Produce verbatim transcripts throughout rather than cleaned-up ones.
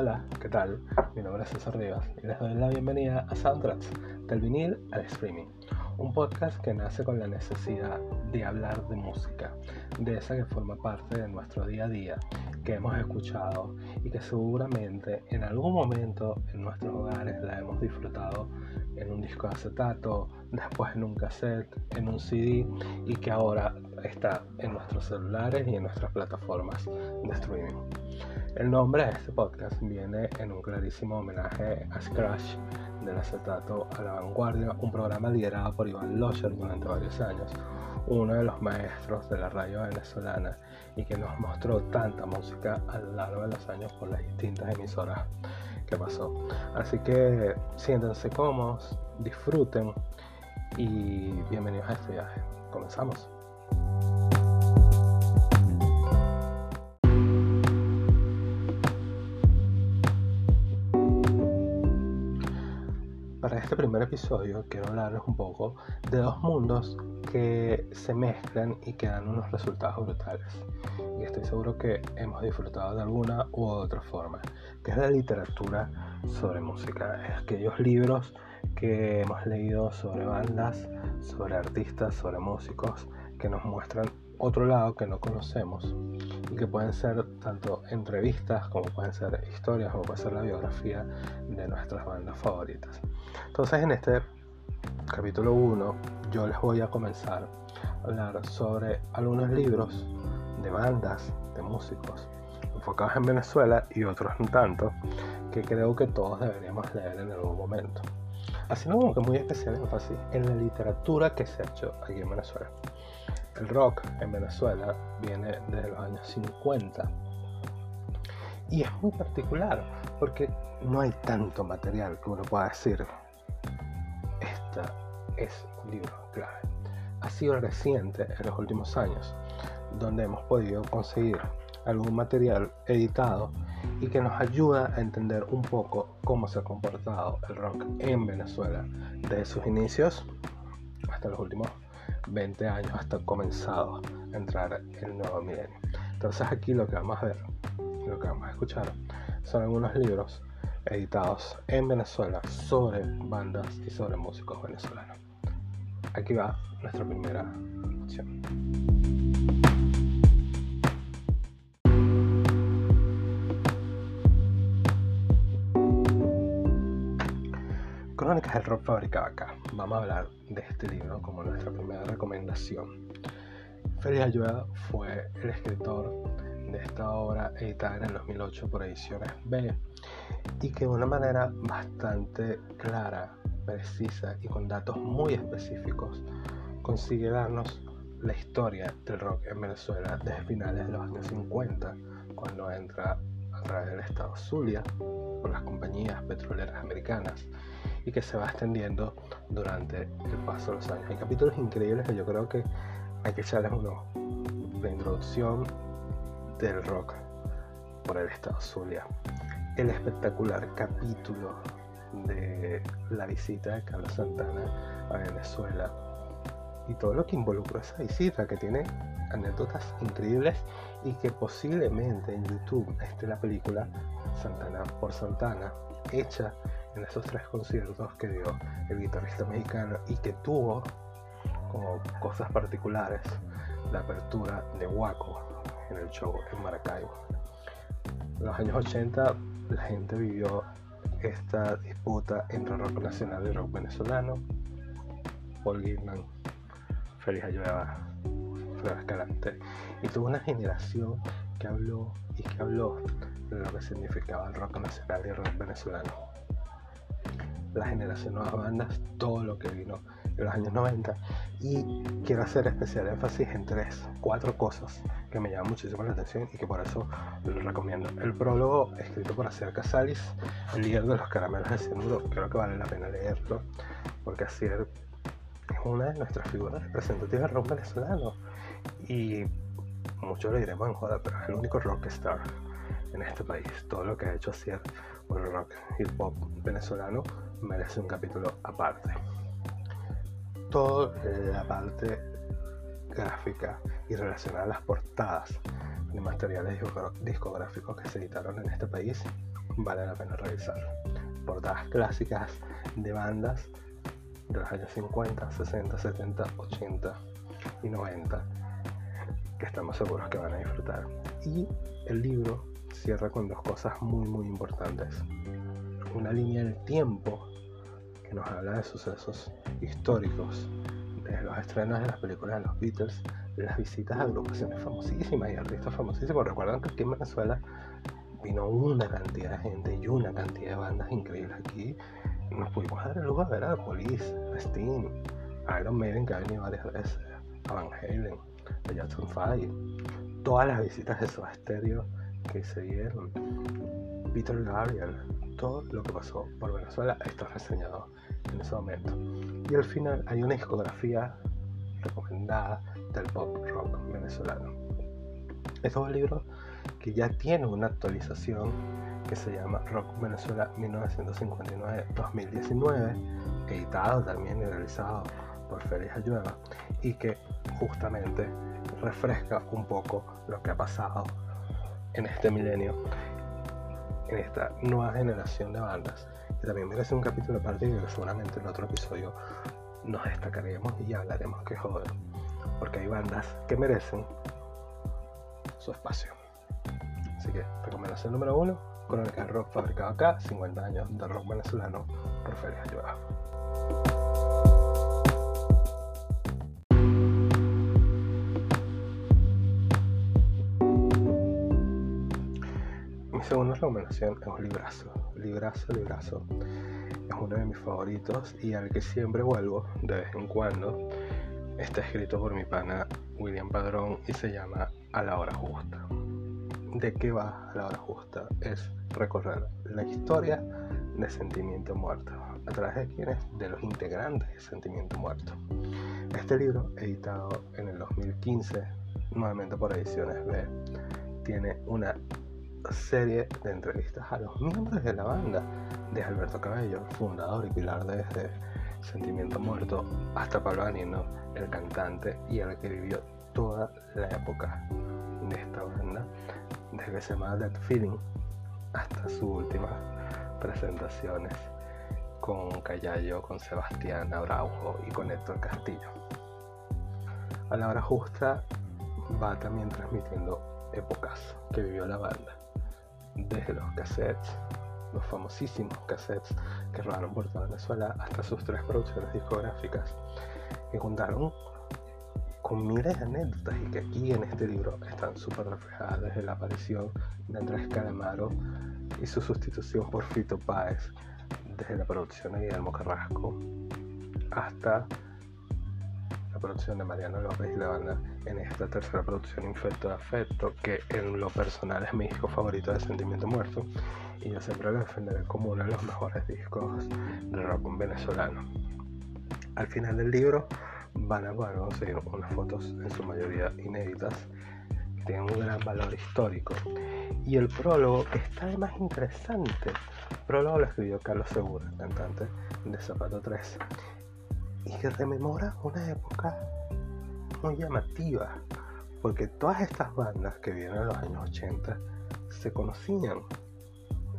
Hola, ¿qué tal? Mi nombre es César Rivas y les doy la bienvenida a Soundtracks, del vinil al streaming, un podcast que nace con la necesidad de hablar de música, de esa que forma parte de nuestro día a día, que hemos escuchado y que seguramente en algún momento en nuestros hogares la hemos disfrutado en un disco de acetato, después en un cassette, en un C D y que ahora está en nuestros celulares y en nuestras plataformas de streaming. El nombre de este podcast viene en un clarísimo homenaje a Scratch, del acetato a la vanguardia, un programa liderado por Ivan Locher durante varios años, uno de los maestros de la radio venezolana y que nos mostró tanta música a lo largo de los años por las distintas emisoras que pasó. Así que siéntense cómodos, disfruten y bienvenidos a este viaje. Comenzamos. Para este primer episodio quiero hablarles un poco de dos mundos que se mezclan y que dan unos resultados brutales, y estoy seguro que hemos disfrutado de alguna u otra forma, que es la literatura sobre música, aquellos libros que hemos leído sobre bandas, sobre artistas, sobre músicos, que nos muestran otro lado que no conocemos y que pueden ser tanto entrevistas como pueden ser historias, como puede ser la biografía de nuestras bandas favoritas. Entonces, en este capítulo uno yo les voy a comenzar a hablar sobre algunos libros de bandas, de músicos enfocados en Venezuela y otros no tanto, que creo que todos deberíamos leer en algún momento, haciendo como que muy especial énfasis en la literatura que se ha hecho aquí en Venezuela. El rock en Venezuela viene desde los años cincuenta y es muy particular porque no hay tanto material que uno pueda decir esta es un libro clave. Ha sido reciente en los últimos años donde hemos podido conseguir algún material editado y que nos ayuda a entender un poco cómo se ha comportado el rock en Venezuela desde sus inicios hasta los últimos veinte años, hasta comenzado a entrar el nuevo milenio. Entonces aquí lo que vamos a ver, lo que vamos a escuchar, son algunos libros editados en Venezuela sobre bandas y sobre músicos venezolanos. Aquí va nuestra primera opción. Crónicas del rock fabricado acá. Vamos a hablar de este libro como nuestra primera recomendación. Félix Ayuda fue el escritor de esta obra, editada en el dos mil ocho por Ediciones B, y que de una manera bastante clara, precisa y con datos muy específicos consigue darnos la historia del rock en Venezuela desde finales de los años cincuenta, cuando entra a través del estado Zulia por las compañías petroleras americanas y que se va extendiendo durante el paso de los años. Hay capítulos increíbles que yo creo que hay que echarles un ojo. La introducción del rock por el estado Zulia, el espectacular capítulo de la visita de Carlos Santana a Venezuela y todo lo que involucró esa visita, que tiene anécdotas increíbles y que posiblemente en YouTube esté la película Santana por Santana, hecha en esos tres conciertos que dio el guitarrista mexicano y que tuvo como cosas particulares la apertura de Guaco en el show en Maracaibo. En los años ochenta la gente vivió esta disputa entre rock nacional y rock venezolano. Paul Gillman, Félix Ayuda, Flores Calante, y tuvo una generación que habló y que habló de lo que significaba el rock nacional y el rock venezolano. La generación Nuevas Bandas, todo lo que vino en los años noventa, y quiero hacer especial énfasis en tres, cuatro cosas que me llaman muchísimo la atención y que por eso lo recomiendo. El prólogo, escrito por Asier Cazalis, el líder de Los Caramelos de Cianuro, creo que vale la pena leerlo porque Asier es una de nuestras figuras representativas del rock venezolano y muchos lo diremos en joda, pero es el único rockstar en este país. Todo lo que ha hecho Asier por el rock hip hop venezolano merece un capítulo aparte. Toda la parte gráfica y relacionada a las portadas de materiales discográficos que se editaron en este país vale la pena revisar. Portadas clásicas de bandas de los años cincuenta, sesenta, setenta, ochenta y noventa, que estamos seguros que van a disfrutar. Y el libro cierra con dos cosas muy muy importantes: una línea del tiempo que nos habla de sucesos históricos, desde los estrenos de las películas de los Beatles, las visitas a agrupaciones famosísimas y artistas famosísimos. Recuerdan que aquí en Venezuela vino una cantidad de gente y una cantidad de bandas increíbles aquí. Nos pudimos dar el lujo de ver a Police, a Sting, a Iron Maiden, que ha venido varias veces, a Van Halen, a Jackson Five, todas las visitas de Soda Stereo que se dieron, Peter Gabriel, todo lo que pasó por Venezuela está reseñado en ese momento. Y al final hay una discografía recomendada del pop rock venezolano. Estos dos libros, que ya tiene una actualización que se llama Rock Venezuela mil novecientos cincuenta y nueve a dos mil diecinueve, editado también y realizado por Félix Ayuda, y que justamente refresca un poco lo que ha pasado en este milenio, en esta nueva generación de bandas. Y también merece un capítulo aparte, y seguramente en otro episodio nos destacaremos y hablaremos que joder, porque hay bandas que merecen su espacio. Así que, recomendación número uno, Crónicas del rock fabricado acá, cincuenta años de rock venezolano, por Félix Ayuda. Mi segunda recomendación es un librazo, librazo, librazo. Es uno de mis favoritos y al que siempre vuelvo de vez en cuando. Está escrito por mi pana William Padrón y se llama A la hora justa. ¿De qué va A la hora justa? Es recorrer la historia de Sentimiento Muerto. ¿A través de quiénes? De los integrantes de Sentimiento Muerto. Este libro, editado en el dos mil quince, nuevamente por Ediciones B, tiene una serie de entrevistas a los miembros de la banda, desde Alberto Caballero, fundador y pilar de este Sentimiento Muerto, hasta Pablo Anino, el cantante y el que vivió toda la época de esta banda, desde que se llama That Feeling hasta sus últimas presentaciones con Cayayo, con Sebastián Abraujo y con Héctor Castillo. A la hora justa va también transmitiendo épocas que vivió la banda, desde los cassettes, los famosísimos cassettes que rodaron por toda Venezuela, hasta sus tres producciones discográficas, que juntaron con miles de anécdotas y que aquí en este libro están súper reflejadas, desde la aparición de Andrés Calamaro y su sustitución por Fito Páez, desde la producción de Guillermo Carrasco hasta la producción de Mariano López y la banda en esta tercera producción, Infecto de Afecto, que en lo personal es mi disco favorito de Sentimiento Muerto y yo siempre lo defenderé como uno de los mejores discos de rock venezolano. Al final del libro van a poder conseguir unas fotos en su mayoría inéditas que tienen un gran valor histórico, y el prólogo, que está además interesante, el prólogo lo escribió Carlos Segura, cantante de Zapato trece, y que rememora una época muy llamativa, porque todas estas bandas que vienen a los años ochenta se conocían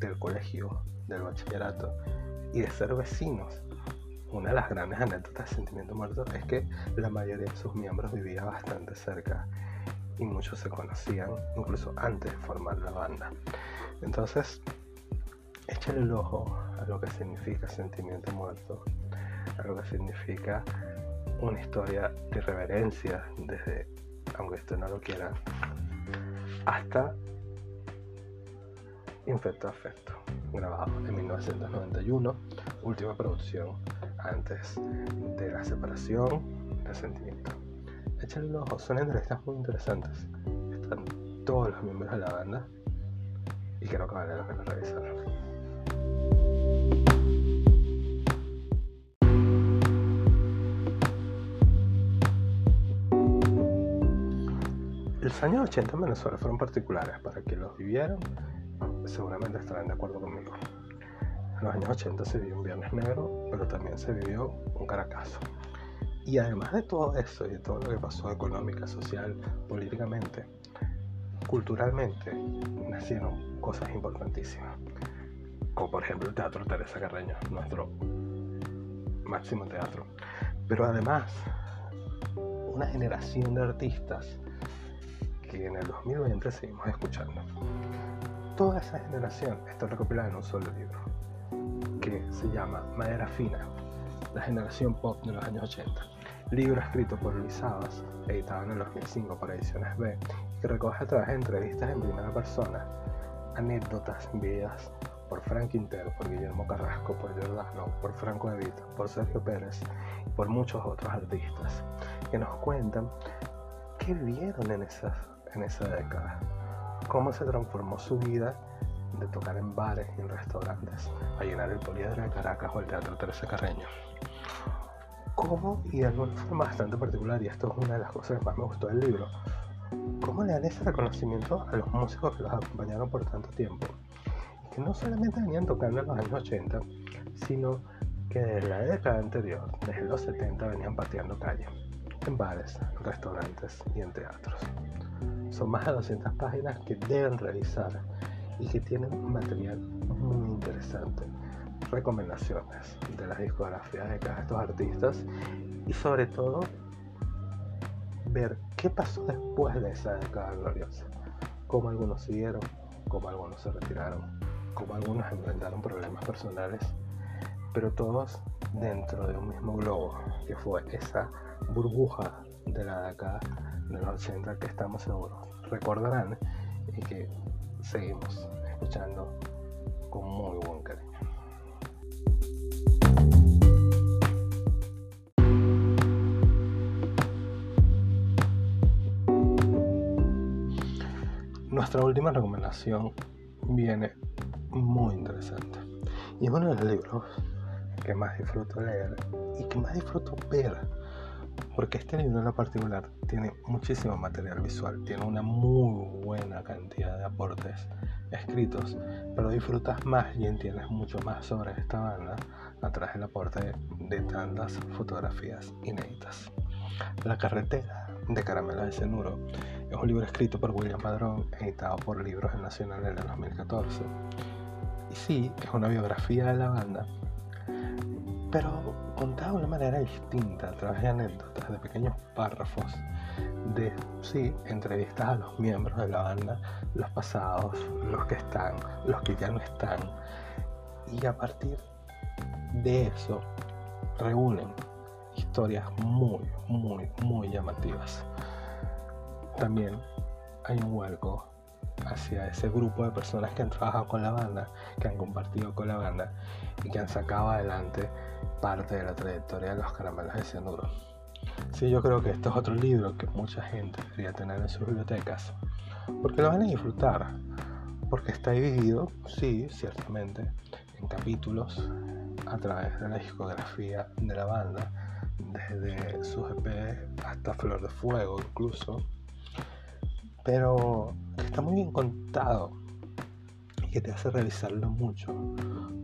del colegio, del bachillerato y de ser vecinos. Una de las grandes anécdotas de Sentimiento Muerto es que la mayoría de sus miembros vivía bastante cerca y muchos se conocían incluso antes de formar la banda. Entonces, échale el ojo a lo que significa Sentimiento Muerto, a lo que significa una historia de reverencia, desde, aunque usted no lo quiera, hasta Infecto Afecto, grabado en mil novecientos noventa y uno, última producción antes de la separación de Sentimiento. Échale un ojo, son entrevistas muy interesantes. Están todos los miembros de la banda y creo que vale la pena revisarlo. Los años ochenta en Venezuela fueron particulares para quienes los vivieron. Seguramente estarán de acuerdo conmigo. En los años ochenta se vivió un Viernes Negro, pero también se vivió un Caracazo. Y además de todo eso y de todo lo que pasó económica, social, políticamente, culturalmente, nacieron cosas importantísimas. como por ejemplo el Teatro Teresa Carreño, nuestro máximo teatro. Pero además, una generación de artistas que en el dos mil veinte seguimos escuchando. Toda esa generación está recopilada en un solo libro, que se llama Madera Fina, la generación pop de los años ochenta. Libro escrito por Luis Sabas, editado en el dos mil cinco por Ediciones B, que recoge a través de entrevistas en primera persona, anécdotas enviadas por Frank Quintero, por Guillermo Carrasco, por Giordano, por Franco De Vita, por Sergio Pérez y por muchos otros artistas, que nos cuentan qué vieron en, esas, en esa década, cómo se transformó su vida de tocar en bares y en restaurantes a llenar el Poliedro de Caracas o el Teatro Teresa Carreño. Cómo, y de alguna forma bastante particular, y esto es una de las cosas que más me gustó del libro, cómo le dan ese reconocimiento a los músicos que los acompañaron por tanto tiempo, que no solamente venían tocando en los años ochenta, sino que desde la década anterior, desde los setenta, venían pateando calle, en bares, en restaurantes y en teatros. Son más de doscientas páginas que deben revisar y que tienen un material muy interesante, recomendaciones de las discografías de cada de estos artistas y sobre todo ver qué pasó después de esa década gloriosa, cómo algunos siguieron, cómo algunos se retiraron, cómo algunos enfrentaron problemas personales, pero todos dentro de un mismo globo, que fue esa burbuja de la década de los ochenta que estamos seguros recordarán y que seguimos escuchando con muy buen cariño. Nuestra última recomendación viene muy interesante y es uno de los libros que más disfruto leer y que más disfruto ver, porque este libro en lo particular tiene muchísimo material visual, tiene una muy buena cantidad de aportes escritos, pero disfrutas más y entiendes mucho más sobre esta banda a través del aporte de tantas fotografías inéditas. La carretera de Caramelos de Cianuro es un libro escrito por William Padrón, editado por Libros del Nacional en el dos mil catorce. Y sí, es una biografía de la banda, pero contada de una manera distinta, a través de anécdotas, de pequeños párrafos, de, sí, entrevistas a los miembros de la banda, los pasados, los que están, los que ya no están. Y a partir de eso, reúnen historias muy, muy, muy llamativas. También hay un vuelco hacia ese grupo de personas que han trabajado con la banda, que han compartido con la banda y que han sacado adelante parte de la trayectoria de los Caramelos de Cianuro. Sí, yo creo que este es otro libro que mucha gente debería tener en sus bibliotecas, porque lo van a disfrutar, porque está dividido, sí, ciertamente, en capítulos a través de la discografía de la banda, desde sus E P hasta Flor de Fuego incluso, pero que está muy bien contado y que te hace revisarlo mucho,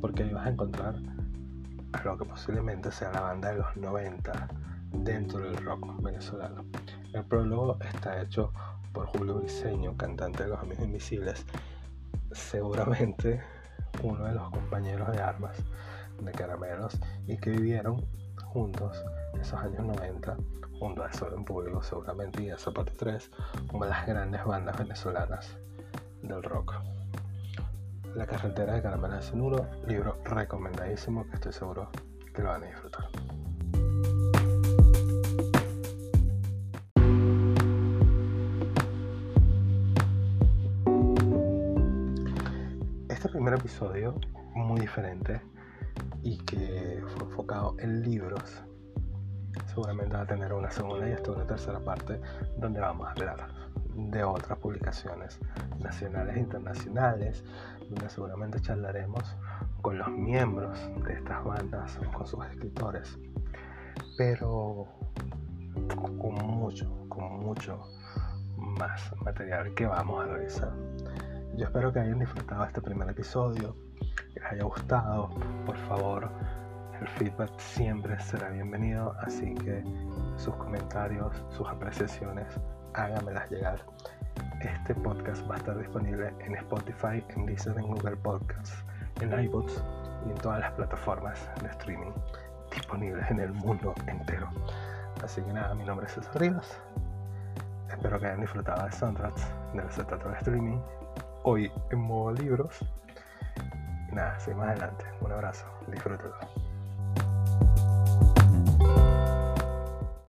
porque ahí vas a encontrar a lo que posiblemente sea la banda de los noventa dentro del rock venezolano. El prólogo está hecho por Julio Briceño, cantante de Los Amigos Invisibles, seguramente uno de los compañeros de armas de Caramelos y que vivieron juntos esos años noventa, junto a Sol en Público seguramente y a Zapato trece, una de las grandes bandas venezolanas del rock. La carretera de Caramelos de Cianuro, libro recomendadísimo que estoy seguro que lo van a disfrutar. Este primer episodio, muy diferente y que fue enfocado en libros, seguramente va a tener una segunda y hasta una tercera parte donde vamos a hablar de otras publicaciones nacionales e internacionales, donde seguramente charlaremos con los miembros de estas bandas, con sus escritores, pero con mucho, con mucho más material que vamos a revisar. Yo espero que hayan disfrutado este primer episodio, que les haya gustado. Por favor, el feedback siempre será bienvenido, así que sus comentarios, sus apreciaciones, háganmelas llegar. Este podcast va a estar disponible en Spotify, en Deezer, en Google Podcasts, en iBox y en todas las plataformas de streaming disponibles en el mundo entero. Así que nada, mi nombre es César Rivas. Espero que hayan disfrutado de Soundtracks, de los estratos de streaming, hoy en modo libros. Y nada, seguimos adelante. Un abrazo, disfrútalo.